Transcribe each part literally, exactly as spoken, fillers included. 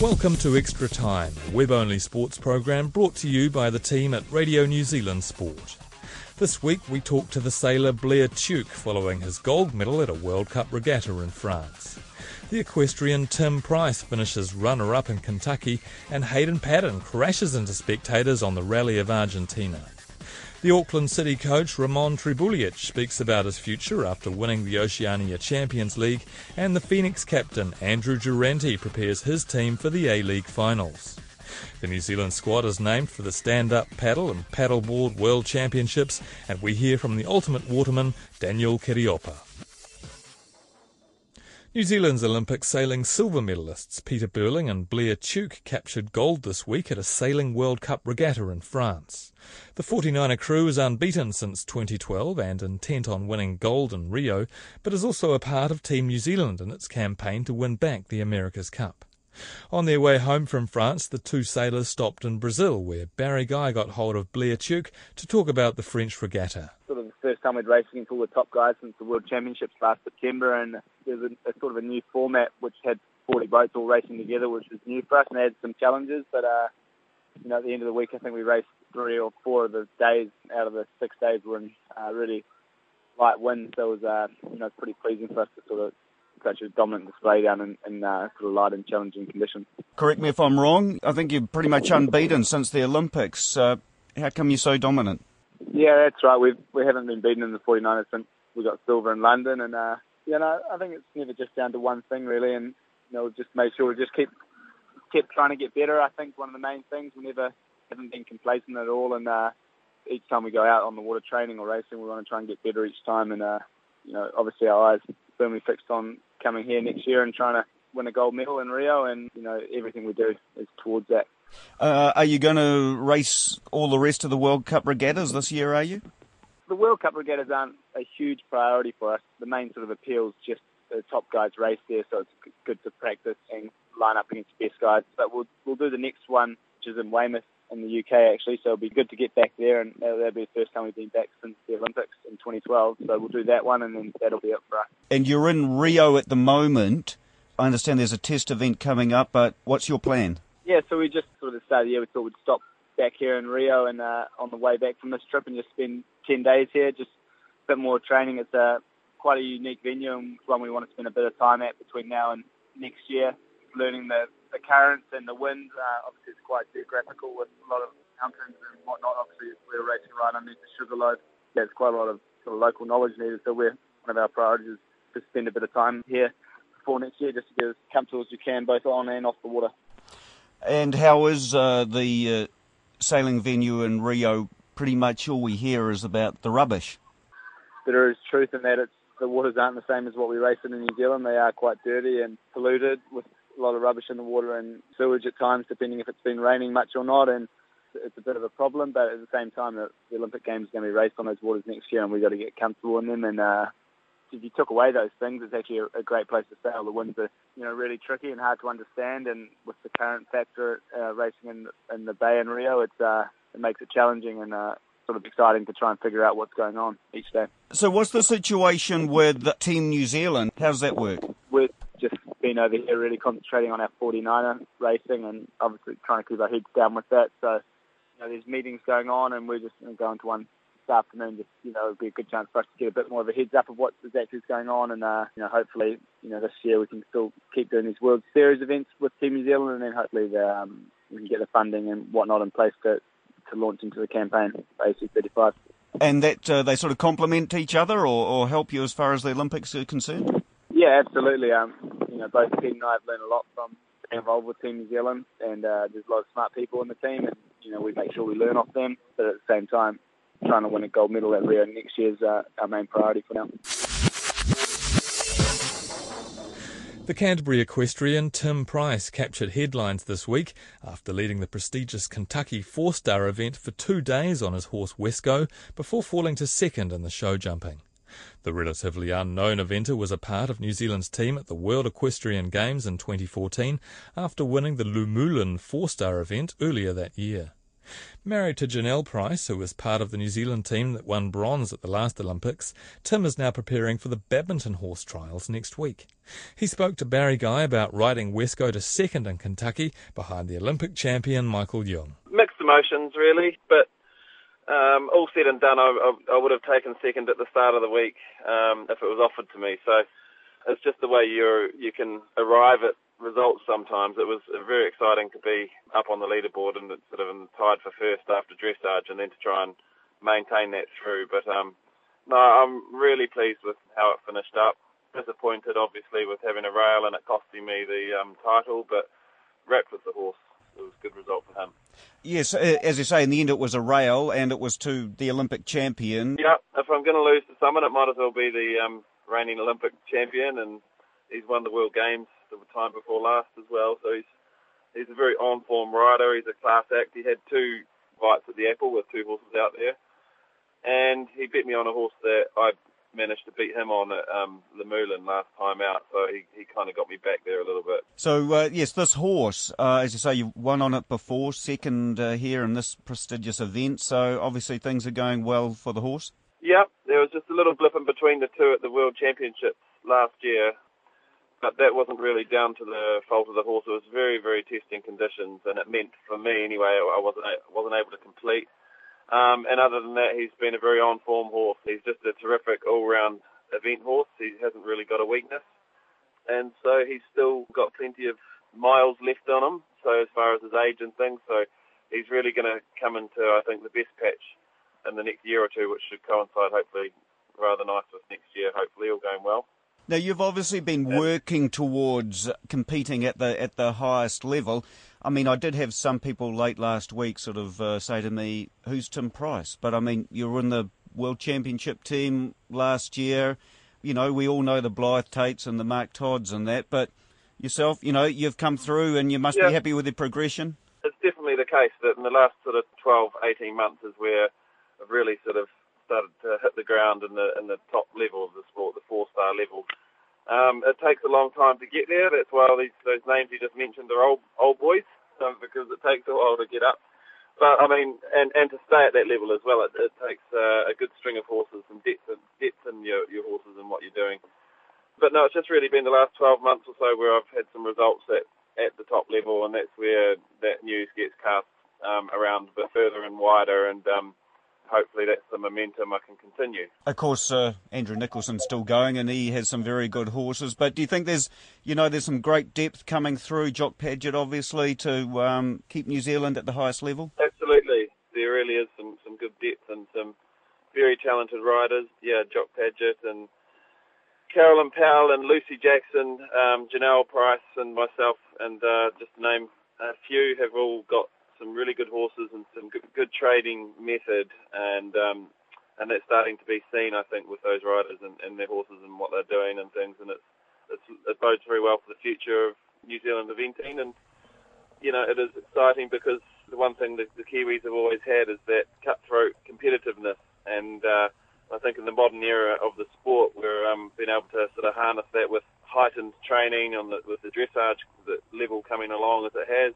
Welcome to Extra Time, a web-only sports programme brought to you by the team at Radio New Zealand Sport. This week we talk to the sailor Blair Tuke following his gold medal at a World Cup regatta in France. The equestrian Tim Price finishes runner-up in Kentucky and Hayden Padden crashes into spectators on the Rally of Argentina. The Auckland City coach Ramon Tribulietx speaks about his future after winning the Oceania Champions League, and the Phoenix captain Andrew Durante prepares his team for the A-League finals. The New Zealand squad is named for the stand-up paddle and paddleboard World Championships, and we hear from the ultimate waterman Daniel Kereopa. New Zealand's Olympic sailing silver medalists Peter Burling and Blair Tuke captured gold this week at a sailing World Cup regatta in France. The forty-niner crew is unbeaten since twenty twelve and intent on winning gold in Rio, but is also a part of Team New Zealand in its campaign to win back the America's Cup. On their way home from France, the two sailors stopped in Brazil, where Barry Guy got hold of Blair Tuke to talk about the French regatta. Sort of the first time we'd raced against all the top guys since the World Championships last September, and there was a, a sort of a new format which had forty boats all racing together, which was new for us and had some challenges. But uh, you know, at the end of the week, I think we raced three or four of the days out of the six days were in uh, really light wind, so it was uh, you know pretty pleasing for us to sort of such a dominant display down in, in uh, sort of light and challenging conditions. Correct me if I'm wrong, I think you're pretty much unbeaten since the Olympics. Uh, how come you're so dominant? Yeah, that's right. We've, we haven't been beaten in the forty-niners since we got silver in London. And, uh, you know, I think it's never just down to one thing, really. And, you know, we've just made sure we just keep keep trying to get better. I think one of the main things, we never haven't been complacent at all. And uh, each time we go out on the water training or racing, we want to try and get better each time. And, uh, you know, obviously our eyes firmly fixed on coming here next year and trying to win a gold medal in Rio, and you know everything we do is towards that. Uh, are you going to race all the rest of the World Cup regattas this year, are you? The World Cup regattas aren't a huge priority for us. The main sort of appeal is just the top guys race there, so it's good to practice and line up against the best guys. But we'll we'll do the next one, which is in Weymouth in the U K actually, so it'll be good to get back there, and that'll be the first time we've been back since the Olympics in twenty twelve, so we'll do that one and then that'll be it for us. And you're in Rio at the moment. I understand there's a test event coming up, but what's your plan? Yeah, so we just sort of at the start of the year we thought we'd stop back here in Rio and uh, on the way back from this trip and just spend ten days here, just a bit more training. It's a, quite a unique venue and one we want to spend a bit of time at between now and next year, learning the the currents and the wind. Uh, obviously it's quite geographical with a lot of mountains and whatnot. Obviously we're racing right underneath the Sugarloaf. There's quite a lot of, sort of local knowledge needed, so we're, one of our priorities is to spend a bit of time here before next year just to get as comfortable as you can both on and off the water. And how is uh, the uh, sailing venue in Rio? Pretty much all we hear is about the rubbish. There is truth in that. It's, the waters aren't the same as what we race in New Zealand. They are quite dirty and polluted with a lot of rubbish in the water and sewage at times, depending if it's been raining much or not, and it's a bit of a problem. But at the same time, the Olympic Games are going to be raced on those waters next year, and we've got to get comfortable in them. And uh, if you took away those things, it's actually a, a great place to sail. The winds are, you know, really tricky and hard to understand, and with the current factor uh, racing in in the bay in Rio, it's uh, it makes it challenging and uh, sort of exciting to try and figure out what's going on each day. So, what's the situation with Team New Zealand? How's that work? We're just been over here really concentrating on our forty-niner racing and obviously trying to keep our heads down with that. So, you know, there's meetings going on and we're just going to go into one this afternoon. Just, you know, it would be a good chance for us to get a bit more of a heads up of what exactly is going on. And, uh, you know, hopefully, you know, this year we can still keep doing these World Series events with Team New Zealand, and then hopefully the, um, we can get the funding and whatnot in place to, to launch into the campaign for A C thirty-five. And that uh, they sort of complement each other or, or help you as far as the Olympics are concerned? Yeah, absolutely. Um, you know, both Pete and I have learned a lot from being involved with Team New Zealand, and uh, there's a lot of smart people in the team, and you know, we make sure we learn off them. But at the same time, trying to win a gold medal at Rio next year is uh, our main priority for now. The Canterbury equestrian Tim Price captured headlines this week after leading the prestigious Kentucky four-star event for two days on his horse Wesco before falling to second in the show jumping. The relatively unknown eventer was a part of New Zealand's team at the World Equestrian Games in twenty fourteen after winning the Lumulin four-star event earlier that year. Married to Janelle Price, who was part of the New Zealand team that won bronze at the last Olympics, Tim is now preparing for the badminton horse trials next week. He spoke to Barry Guy about riding Wesco to second in Kentucky behind the Olympic champion Michael Young. Mixed emotions, really, but um, all said and done, I, I, I would have taken second at the start of the week um, if it was offered to me. So it's just the way you you can arrive at results sometimes. It was very exciting to be up on the leaderboard and sort of in the tied for first after dressage, and then to try and maintain that through. But um, no, I'm really pleased with how it finished up. Disappointed, obviously, with having a rail and it costing me the um, title, but wrapped with the horse. It was a good result for him. Yes, as you say, in the end it was a rail and it was to the Olympic champion. Yeah, if I'm going to lose to someone, it might as well be the um, reigning Olympic champion, and he's won the World Games the time before last as well, so he's he's a very on-form rider. He's a class act. He had two bites at the apple with two horses out there, and he beat me on a horse that I managed to beat him on at um, Lumulin last time out, so he, he kind of got me back there a little bit. So, uh, yes, this horse, uh, as you say, you won on it before, second uh, here in this prestigious event, so obviously things are going well for the horse? Yep, there was just a little blip in between the two at the World Championships last year, but that wasn't really down to the fault of the horse. It was very, very testing conditions, and it meant, for me anyway, I wasn't wasn't able to complete. Um, and other than that, he's been a very on-form horse. He's just a terrific all-round event horse. He hasn't really got a weakness. And so he's still got plenty of miles left on him, so as far as his age and things. So he's really going to come into, I think, the best patch in the next year or two, which should coincide, hopefully, rather nice with next year, hopefully, all going well. Now, you've obviously been working towards competing at the at the highest level. I mean, I did have some people late last week sort of uh, say to me, who's Tim Price? But, I mean, you were in the World Championship team last year. You know, we all know the Blythe Tates and the Mark Todds and that. But yourself, you know, you've come through and you must yeah. be happy with the progression. It's definitely the case that in the last sort of twelve, eighteen months is where I've really sort of started to hit the ground in the in the top level of the sport, the four-star level. Um, it takes a long time to get there. That's why all these, those names you just mentioned are old old boys, um, because it takes a while to get up. But, I mean, and, and to stay at that level as well, it, it takes uh, a good string of horses and depth, depth in your, your horses and what you're doing. But, no, it's just really been the last twelve months or so where I've had some results at, at the top level, and that's where that news gets cast um, around a bit further and wider, and um, hopefully that's the momentum I can continue. Of course, uh, Andrew Nicholson's still going, and he has some very good horses. But do you think there's, you know, there's some great depth coming through? Jock Paget, obviously, to um, keep New Zealand at the highest level. Absolutely, there really is some, some good depth and some very talented riders. Yeah, Jock Paget and Carolyn Powell and Lucy Jackson, um, Janelle Price, and myself, and uh, just to name a few, have all got some really good horses and some good, good trading method, and um, and that's starting to be seen, I think, with those riders and, and their horses and what they're doing and things, and it's, it's, it bodes very well for the future of New Zealand eventing. And, you know, it is exciting because the one thing that the Kiwis have always had is that cutthroat competitiveness, and uh, I think in the modern era of the sport, we're um, being able to sort of harness that with heightened training on the, with the dressage the level coming along as it has,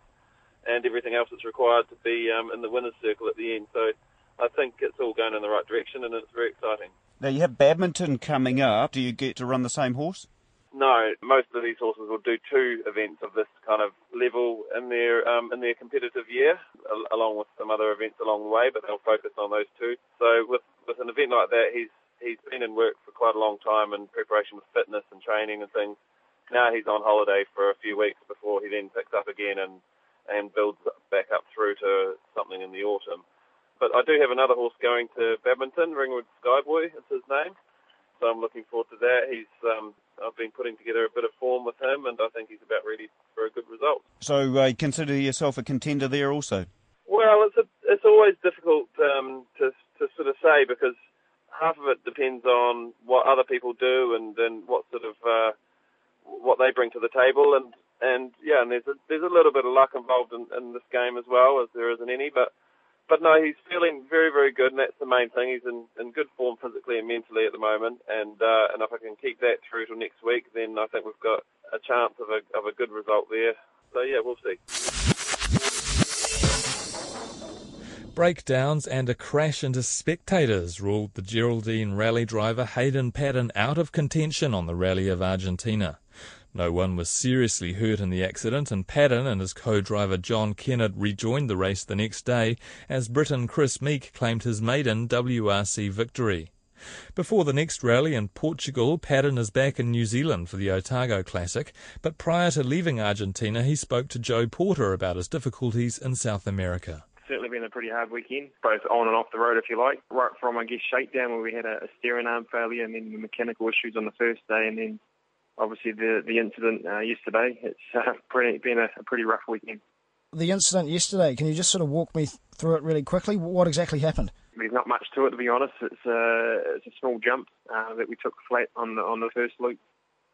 and everything else that's required to be um, in the winner's circle at the end. So I think it's all going in the right direction, and it's very exciting. Now, you have badminton coming up. Do you get to run the same horse? No, most of these horses will do two events of this kind of level in their um, in their competitive year, along with some other events along the way, but they'll focus on those two. So with, with an event like that, he's he's been in work for quite a long time in preparation with fitness and training and things. Now he's on holiday for a few weeks before he then picks up again and and builds back up through to something in the autumn. But I do have another horse going to badminton, Ringwood Skyboy is his name, so I'm looking forward to that. He's um, I've been putting together a bit of form with him, and I think he's about ready for a good result. So uh, consider yourself a contender there also? Well, it's a, it's always difficult um, to, to sort of say, because half of it depends on what other people do and, and what sort of uh, what they bring to the table. And, and yeah, and there's a, there's a little bit of luck involved in, in this game as well, as there isn't any. But but no, he's feeling very, very good, and that's the main thing. He's in, in good form physically and mentally at the moment. And uh, and if I can keep that through till next week, then I think we've got a chance of a of a good result there. So yeah, we'll see. Breakdowns and a crash into spectators ruled the Geraldine Rally driver Hayden Patton out of contention on the Rally of Argentina. No one was seriously hurt in the accident, and Patton and his co-driver John Kennard rejoined the race the next day as Briton Chris Meek claimed his maiden W R C victory. Before the next rally in Portugal, Patton is back in New Zealand for the Otago Classic, but prior to leaving Argentina he spoke to Joe Porter about his difficulties in South America. Certainly been a pretty hard weekend, both on and off the road, if you like. Right from, I guess, shakedown, where we had a, a steering arm failure, and then the mechanical issues on the first day, and then obviously the the incident uh, yesterday. It's uh, pretty, been a, a pretty rough weekend. The incident yesterday, can you just sort of walk me th- through it really quickly? What exactly happened? There's not much to it, to be honest. It's a, it's a small jump uh, that we took flat on the, on the first loop.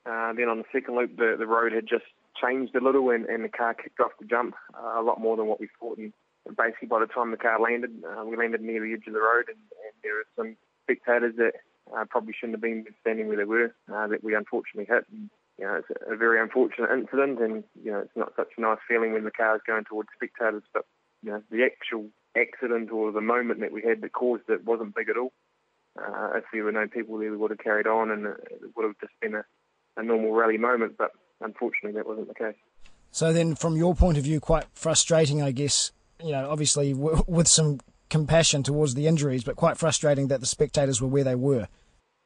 Uh, then on the second loop, the, the road had just changed a little, and, and the car kicked off the jump uh, a lot more than what we thought. And basically, by the time the car landed, uh, we landed near the edge of the road, and, and there were some spectators that uh, probably shouldn't have been standing where they were, uh, that we unfortunately hit. And, you know, it's a very unfortunate incident, and you know, it's not such a nice feeling when the car is going towards spectators. But you know, the actual accident or the moment that we had that caused it wasn't big at all. Uh, if there were no people there, we would have carried on, and it would have just been a, a normal rally moment. But unfortunately, that wasn't the case. So then, from your point of view, quite frustrating, I guess. You know, obviously w- with some compassion towards the injuries, but quite frustrating that the spectators were where they were.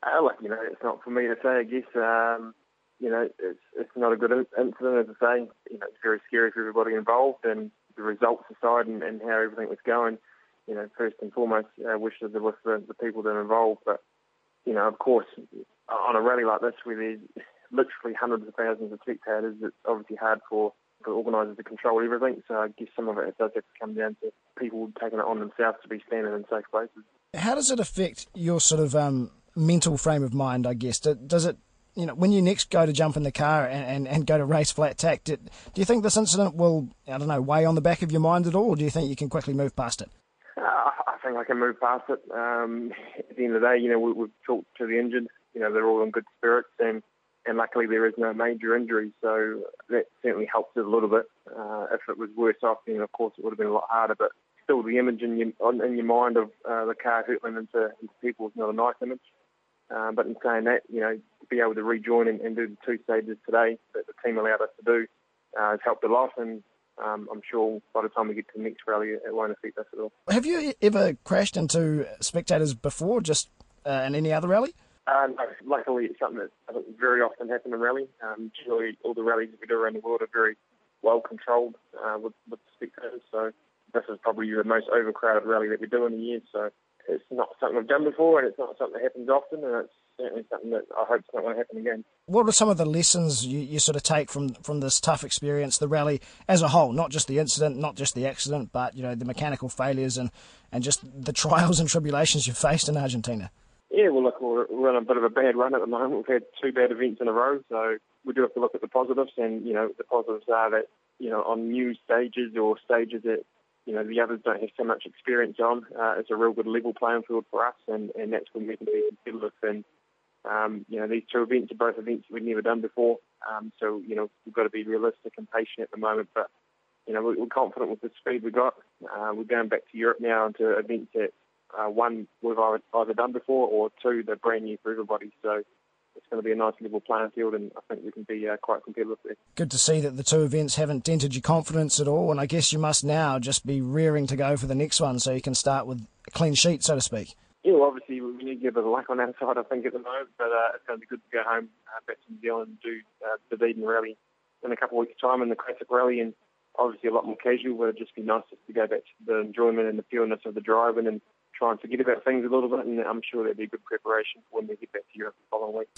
Uh, like, you know, it's not for me to say, I guess. Um, you know, it's it's not a good incident, as I say. You know, it's very scary for everybody involved, and the results aside and, and how everything was going, you know, first and foremost, I uh, wish that there was the, the people that are involved. But, you know, of course, on a rally like this where there's literally hundreds of thousands of spectators, it's obviously hard for for organisers to control everything, so I guess some of it does have to come down to people taking it on themselves to be standing in safe places. How does it affect your sort of um, mental frame of mind, I guess? Does it, you know, when you next go to jump in the car and, and, and go to race flat tack, do, do you think this incident will, I don't know, weigh on the back of your mind at all, or do you think you can quickly move past it? Uh, I think I can move past it. Um, at the end of the day, you know, we, we've talked to the injured, you know, they're all in good spirits, and And luckily there is no major injury, so that certainly helps it a little bit. Uh, if it was worse off, then of course it would have been a lot harder. But still, the image in your, in your mind of uh, the car hurtling into, into people is not a nice image. Uh, but in saying that, you know, to be able to rejoin and, and do the two stages today that the team allowed us to do uh, has helped a lot. And um, I'm sure by the time we get to the next rally, it won't affect us at all. Have you ever crashed into spectators before, just uh, in any other rally? Uh, no, luckily it's something that doesn't very often happen in rally. Um, generally all the rallies that we do around the world are very well controlled uh, with, with the spectators, so this is probably the most overcrowded rally that we do in a year, so it's not something I've done before, and it's not something that happens often, and it's certainly something that I hope is not going to happen again. What are some of the lessons you, you sort of take from, from this tough experience, the rally as a whole, not just the incident, not just the accident, but you know the mechanical failures and, and just the trials and tribulations you've faced in Argentina? Yeah, well, look, we're, we're on a bit of a bad run at the moment. We've had two bad events in a row, so we do have to look at the positives. And, you know, the positives are that, you know, on new stages or stages that, you know, the others don't have so much experience on, uh, it's a real good level playing field for us, and, and that's when we can be competitive. And, um, you know, these two events are both events we've never done before. Um, so, you know, we've got to be realistic and patient at the moment. But, you know, we're confident with the speed we've got. Uh, we're going back to Europe now into events that, Uh, one we've either done before, or two, they're brand new for everybody. So it's going to be a nice level playing field, and I think we can be uh, quite competitive there. Good to see that the two events haven't dented your confidence at all, and I guess you must now just be rearing to go for the next one so you can start with a clean sheet, so to speak. Yeah, well, obviously we need to get a bit of luck on our side, I think, at the moment, but uh, it's going to be good to go home, uh, back to New Zealand, do uh, the Dunedin Rally in a couple of weeks' time, and the Classic Rally, and obviously a lot more casual. But it'd just be nice just to go back to the enjoyment and the pureness of the driving and try and forget about things a little bit, and I'm sure that'd be good preparation for when we get back to Europe the following week.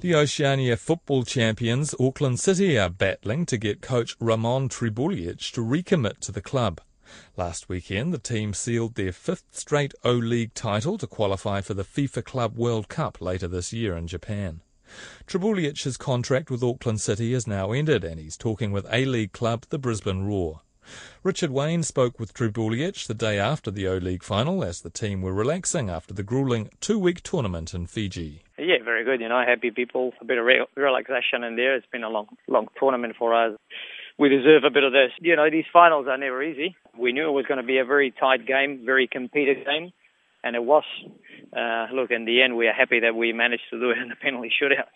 The Oceania football champions Auckland City are battling to get coach Ramon Tribulietx to recommit to the club. Last weekend, the team sealed their fifth straight O-League title to qualify for the FIFA Club World Cup later this year in Japan. Tribulietx's contract with Auckland City has now ended, and he's talking with A-League club, the Brisbane Roar. Richard Wayne spoke with Tribulietx the day after the O-League final as the team were relaxing after the gruelling two-week tournament in Fiji. Yeah, very good. You know, happy people. A bit of re- relaxation in there. It's been a long, long tournament for us. We deserve a bit of this. You know, these finals are never easy. We knew it was going to be a very tight game, very competitive game, and it was. Uh, look, in the end, we are happy that we managed to do it in the penalty shootout.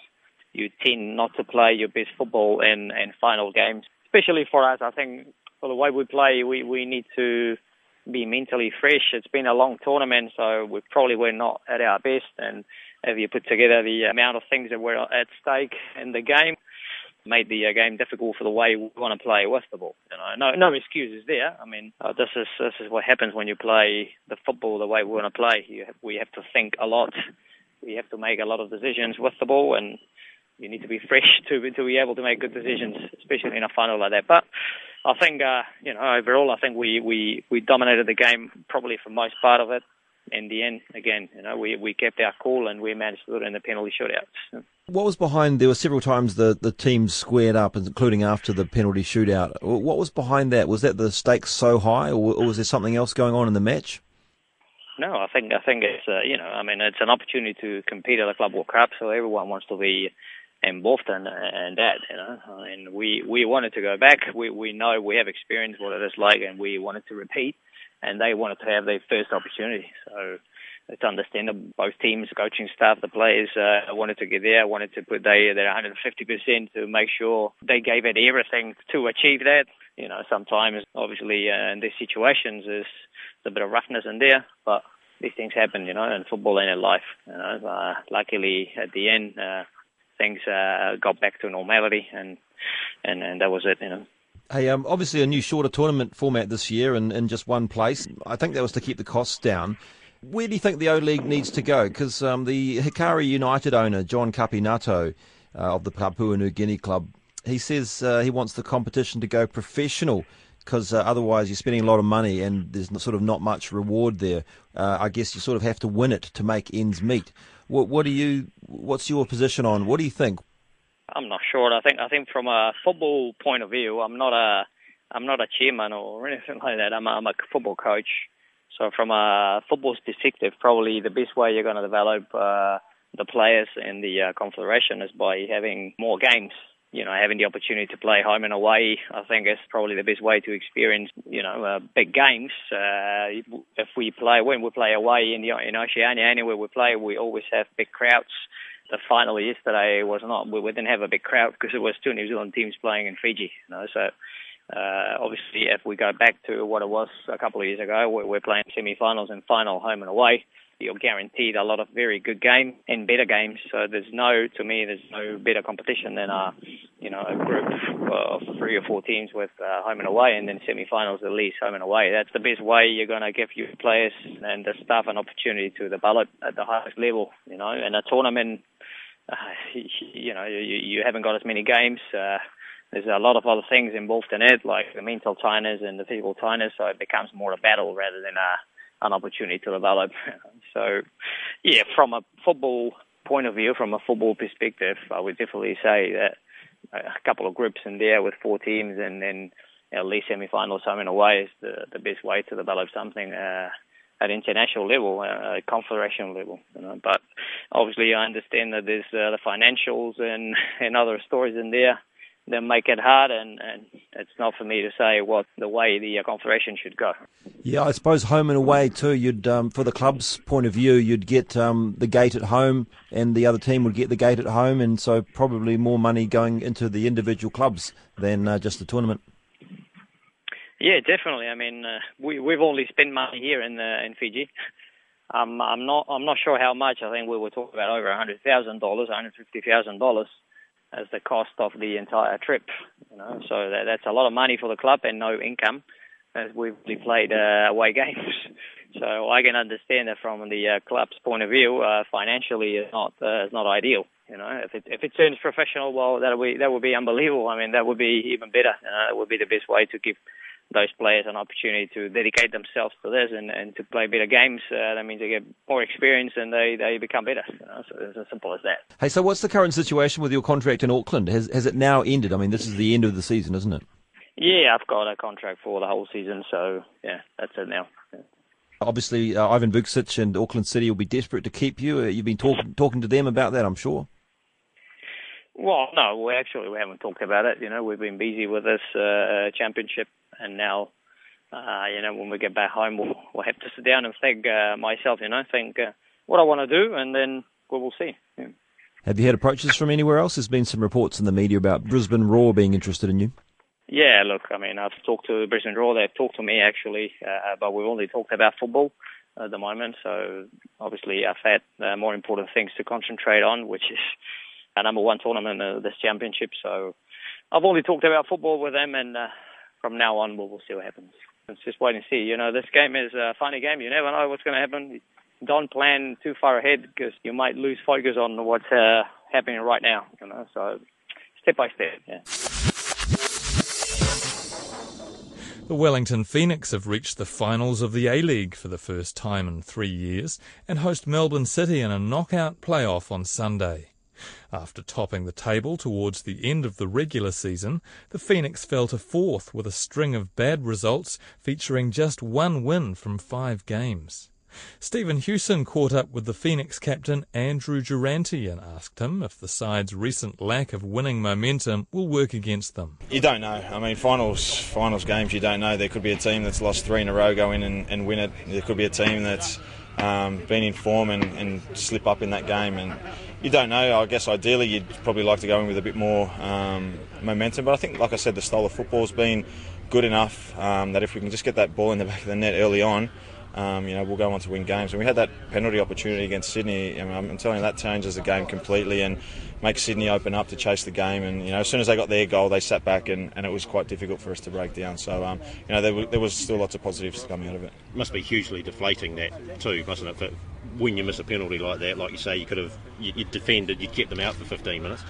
You tend not to play your best football in, in final games. Especially for us, I think, for the way we play, we, we need to be mentally fresh. It's been a long tournament, so we probably were not at our best. And if you put together the amount of things that were at stake in the game, made the game difficult for the way we want to play with the ball. You know, no, no excuses there. I mean, uh, this is this is what happens when you play the football the way we want to play. You have, we have to think a lot. We have to make a lot of decisions with the ball, and you need to be fresh to to be able to make good decisions, especially in a final like that. But I think, uh, you know, overall, I think we, we, we dominated the game probably for most part of it. In the end, again, you know, we, we kept our cool and we managed to do it in the penalty shootouts. What was behind, there were several times the, the team squared up, including after the penalty shootout. What was behind that? Was that the stakes so high, or, or was there something else going on in the match? No, I think, I think it's, uh, you know, I mean, it's an opportunity to compete at the Club World Cup, so everyone wants to be involved in, in that, you know. I mean, we, we wanted to go back. We, we know, we have experienced what it is like, and we wanted to repeat. And they wanted to have their first opportunity. So it's understandable. Both teams, the coaching staff, the players uh, wanted to get there, wanted to put their, their one hundred fifty percent to make sure they gave it everything to achieve that. You know, sometimes, obviously, uh, in these situations, there's a bit of roughness in there, but these things happen, you know, in football and in life. You know, uh, luckily, at the end, uh, things uh, got back to normality, and, and, and that was it, you know. Hey, um, obviously a new shorter tournament format this year in, in just one place. I think that was to keep the costs down. Where do you think the O-League needs to go? Because um, the Hikari United owner, John Kapinato, uh, of the Papua New Guinea club, he says uh, he wants the competition to go professional because uh, otherwise you're spending a lot of money and there's sort of not much reward there. Uh, I guess you sort of have to win it to make ends meet. What, what do you? What's your position on? What do you think? I'm not sure. I think I think from a football point of view, I'm not a I'm not a chairman or anything like that. I'm a, I'm a football coach. So from a football's perspective, probably the best way you're going to develop uh, the players in the uh, confederation is by having more games. You know, having the opportunity to play home and away, I think is probably the best way to experience, you know, uh, big games. Uh, if we play, when we play away in, the, in Oceania, anywhere we play, we always have big crowds. The final yesterday was not, we didn't have a big crowd because it was two New Zealand teams playing in Fiji. You know? So uh, obviously if we go back to what it was a couple of years ago, we're playing semi-finals and final home and away, you're guaranteed a lot of very good games and better games. So there's no, to me, there's no better competition than a, you know, a group of three or four teams with uh, home and away and then semi-finals at least home and away. That's the best way you're going to give your players and the staff an opportunity to develop at the highest level, you know, and a tournament. Uh, you know, you, you haven't got as many games. Uh, there's a lot of other things involved in it, like the mental tiredness and the physical tiredness, so it becomes more a battle rather than a, an opportunity to develop. So, yeah, from a football point of view, from a football perspective, I would definitely say that a couple of groups in there with four teams and then at least semi-finals home and away is the, the best way to develop something uh at international level, uh, confederation level, you know. But obviously I understand that there's uh, the financials and, and other stories in there that make it hard, and, and it's not for me to say what the way the uh, confederation should go. Yeah, I suppose home and away too, you'd um, for the club's point of view, you'd get um, the gate at home and the other team would get the gate at home, and so probably more money going into the individual clubs than uh, just the tournament. Yeah, definitely. I mean, uh, we we've only spent money here in uh, in Fiji. Um, I'm not I'm not sure how much. I think we were talking about over a hundred thousand dollars, a hundred fifty thousand dollars, as the cost of the entire trip. You know, so that, that's a lot of money for the club and no income, as we've played uh, away games. So I can understand that from the uh, club's point of view, uh, financially is not uh, is not ideal. You know, if it if it turns professional, well, that would that would be unbelievable. I mean, that would be even better. You know, that would be the best way to keep those players an opportunity to dedicate themselves to this and, and to play better games. Uh, that means they get more experience and they, they become better. You know? So it's as simple as that. Hey, so what's the current situation with your contract in Auckland? Has has it now ended? I mean, this is the end of the season, isn't it? Yeah, I've got a contract for the whole season, so yeah, that's it now. Yeah. Obviously, uh, Ivan Vuksic and Auckland City will be desperate to keep you. Uh, you've been talking talking to them about that, I'm sure. Well, no, we actually we haven't talked about it. You know, we've been busy with this uh, championship, and now, uh, you know, when we get back home, we'll, we'll have to sit down and think uh, myself. You know, think uh, what I want to do, and then we will see. Yeah. Have you had approaches from anywhere else? There's been some reports in the media about Brisbane Roar being interested in you. Yeah, look, I mean, I've talked to Brisbane Roar. They've talked to me, actually, uh, but we've only talked about football at the moment. So, obviously, I've had uh, more important things to concentrate on, which is our number one tournament of uh, this championship. So, I've only talked about football with them, and uh, from now on, we'll, we'll see what happens. Let's just wait and see. You know, this game is a funny game. You never know what's going to happen. Don't plan too far ahead because you might lose focus on what's uh, happening right now. You know, so step by step, yeah. The Wellington Phoenix have reached the finals of the A-League for the first time in three years and host Melbourne City in a knockout playoff on Sunday. After topping the table towards the end of the regular season, the Phoenix fell to fourth with a string of bad results featuring just one win from five games. Stephen Hewson caught up with the Phoenix captain Andrew Durante and asked him if the side's recent lack of winning momentum will work against them. You don't know. I mean, finals finals games, you don't know. There could be a team that's lost three in a row, go in and, and win it. There could be a team that's um, been in form and, and slip up in that game. And you don't know. I guess ideally you'd probably like to go in with a bit more um, momentum. But I think, like I said, the style of football's been good enough um, that if we can just get that ball in the back of the net early on, Um, you know, we'll go on to win games. And we had that penalty opportunity against Sydney. I mean, I'm telling you, that changes the game completely and makes Sydney open up to chase the game. And, you know, as soon as they got their goal, they sat back and, and it was quite difficult for us to break down. So, um, you know, there, w- there was still lots of positives coming out of it. It must be hugely deflating that too, mustn't it? That when you miss a penalty like that, like you say, you could have, you, you defended, you kept them out for fifteen minutes.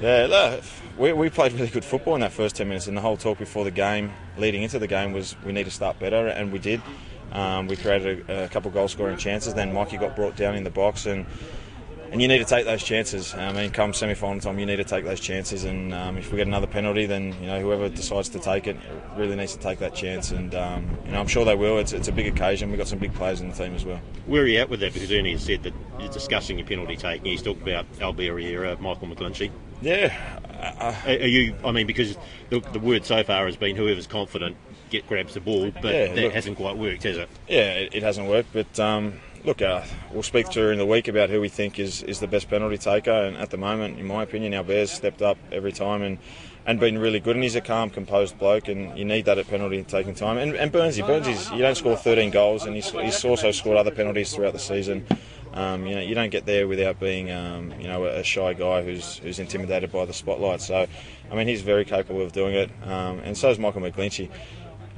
Yeah, look, we, we played really good football in that first ten minutes and the whole talk before the game, leading into the game, was we need to start better, and we did. Um, we created a, a couple goal-scoring chances. Then Mikey got brought down in the box, and and you need to take those chances. I mean, come semi-final time, you need to take those chances. And um, if we get another penalty, then you know whoever decides to take it really needs to take that chance. And um, you know, I'm sure they will. It's it's a big occasion. We've got some big players in the team as well. Where are you at with that? Because Ernie said that you're discussing your penalty taking. He's talked about Alberia, Michael McGlinchey. Yeah. Uh, are, are you? I mean, because the, the word so far has been whoever's confident. Get grabs the ball, but yeah, that look, hasn't quite worked, has it? Yeah, it, it hasn't worked, but um, look, uh, we'll speak during the week about who we think is, is the best penalty taker, and at the moment, in my opinion, our Bears stepped up every time and, and been really good, and he's a calm, composed bloke, and you need that at penalty taking time. And, and Burnsy, Burnsy's, you don't score thirteen goals, and he's, he's also scored other penalties throughout the season. Um, you know, you don't get there without being, um, you know, a shy guy who's who's intimidated by the spotlight. So, I mean, he's very capable of doing it, um, and so is Michael McGlinchey.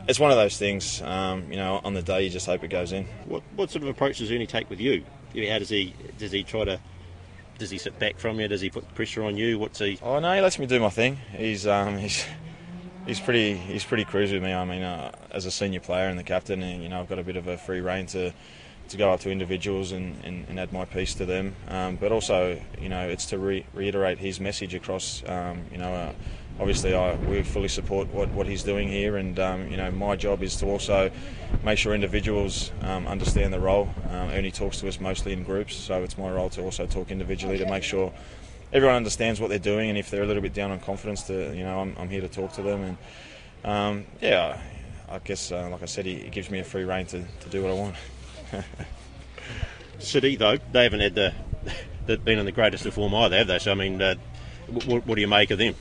It's one of those things, um, you know, on the day you just hope it goes in. What, what sort of approach does Ernie take with you? How does he does he try to, does he sit back from you? Does he put pressure on you? What's he? Oh no, he lets me do my thing. He's um, he's he's pretty he's pretty cruise with me. I mean, uh, as a senior player and the captain, and you know, I've got a bit of a free rein to to go up to individuals and, and, and add my piece to them. Um, but also, you know, it's to re- reiterate his message across, um, you know. Uh, Obviously, I, we fully support what, what he's doing here, and um, you know, my job is to also make sure individuals um, understand the role. Um, Ernie talks to us mostly in groups, so it's my role to also talk individually to make sure everyone understands what they're doing, and if they're a little bit down on confidence, to you know, I'm, I'm here to talk to them. And um, yeah, I guess uh, like I said, he, he gives me a free rein to, to do what I want. City though, they haven't had the they've been in the greatest of form either, have they? So I mean, uh, what, what do you make of them?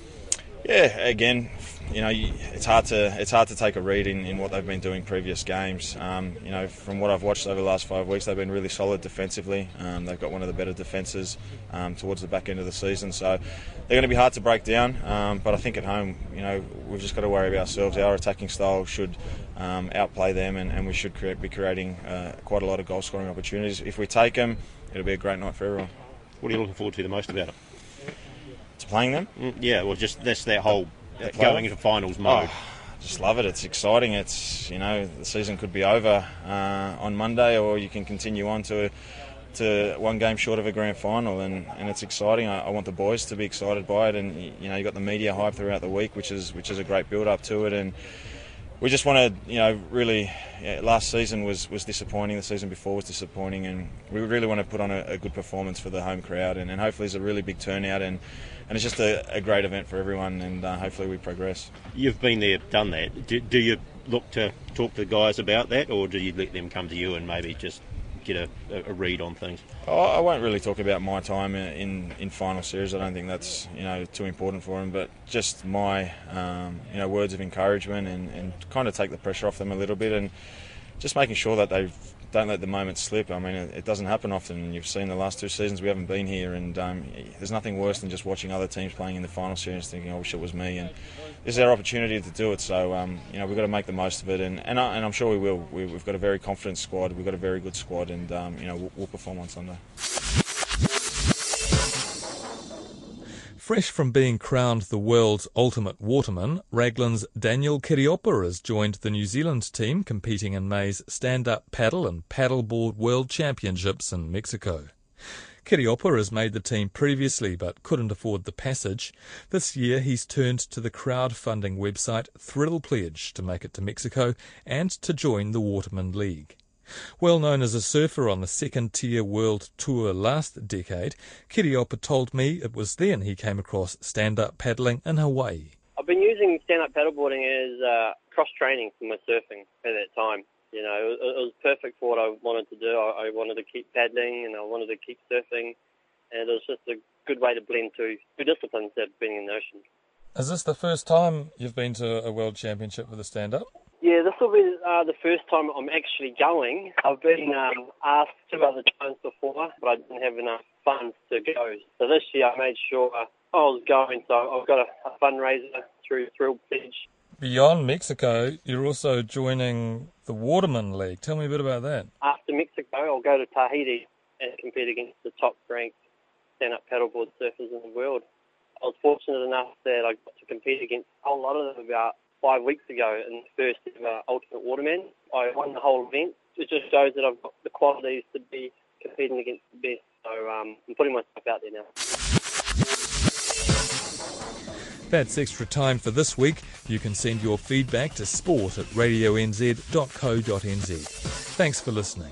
Yeah, again, you know, it's hard to it's hard to take a read in, in what they've been doing previous games. Um, you know, from what I've watched over the last five weeks, they've been really solid defensively. Um, they've got one of the better defences um, towards the back end of the season, so they're going to be hard to break down. Um, but I think at home, you know, we've just got to worry about ourselves. Our attacking style should um, outplay them, and, and we should create, be creating uh, quite a lot of goal scoring opportunities. If we take them, it'll be a great night for everyone. What are you looking forward to the most about it? Playing them? Yeah, well, just that's that whole the, the going into finals mode. Oh, just love it. It's exciting. It's, you know, the season could be over uh, on Monday, or you can continue on to to one game short of a grand final, and, and it's exciting. I, I want the boys to be excited by it, and you know, you got the media hype throughout the week, which is which is a great build up to it, and we just want to, you know, really. Yeah, last season was was disappointing. The season before was disappointing, and we really want to put on a, a good performance for the home crowd, and, and hopefully it's a really big turnout, and. And it's just a, a great event for everyone, and uh, hopefully we progress. You've been there, done that. Do, do you look to talk to the guys about that, or do you let them come to you and maybe just get a, a read on things? Oh, I won't really talk about my time in, in final series. I don't think that's, you know, too important for them. But just my um, you know, words of encouragement and, and kind of take the pressure off them a little bit, and just making sure that they don't let the moment slip. I mean, it doesn't happen often. You've seen the last two seasons we haven't been here, and um, there's nothing worse than just watching other teams playing in the final series thinking, I wish it was me. And this is our opportunity to do it, so um, you know, we've got to make the most of it, and and, I, and I'm sure we will. We, we've got a very confident squad. We've got a very good squad, and um, you know, we'll, we'll perform on Sunday. Fresh from being crowned the world's ultimate waterman, Raglan's Daniel Kereopa has joined the New Zealand team competing in May's stand-up paddle and paddleboard World Championships in Mexico. Kereopa has made the team previously but couldn't afford the passage. This year he's turned to the crowdfunding website Thrill Pledge to make it to Mexico and to join the Waterman League. Well known as a surfer on the second-tier world tour last decade, Kereopa told me it was then he came across stand-up paddling in Hawaii. I've been using stand-up paddleboarding as uh, cross-training for my surfing at that time. You know, it was, it was perfect for what I wanted to do. I, I wanted to keep paddling and I wanted to keep surfing, and it was just a good way to blend two, two disciplines that have been in the ocean. Is this the first time you've been to a world championship with a stand-up? Yeah, this will be uh, the first time I'm actually going. I've been um, asked two other times before, but I didn't have enough funds to go. So this year I made sure I was going, so I've got a, a fundraiser through Thrill Pledge. Beyond Mexico, you're also joining the Waterman League. Tell me a bit about that. After Mexico, I'll go to Tahiti and compete against the top-ranked stand-up paddleboard surfers in the world. I was fortunate enough that I got to compete against a whole lot of them about five weeks ago in the first ever Ultimate Waterman. I won the whole event. It just shows that I've got the qualities to be competing against the best. So um, I'm putting myself out there now. That's Extra Time for this week. You can send your feedback to sport at radio n z dot co dot n z. Thanks for listening.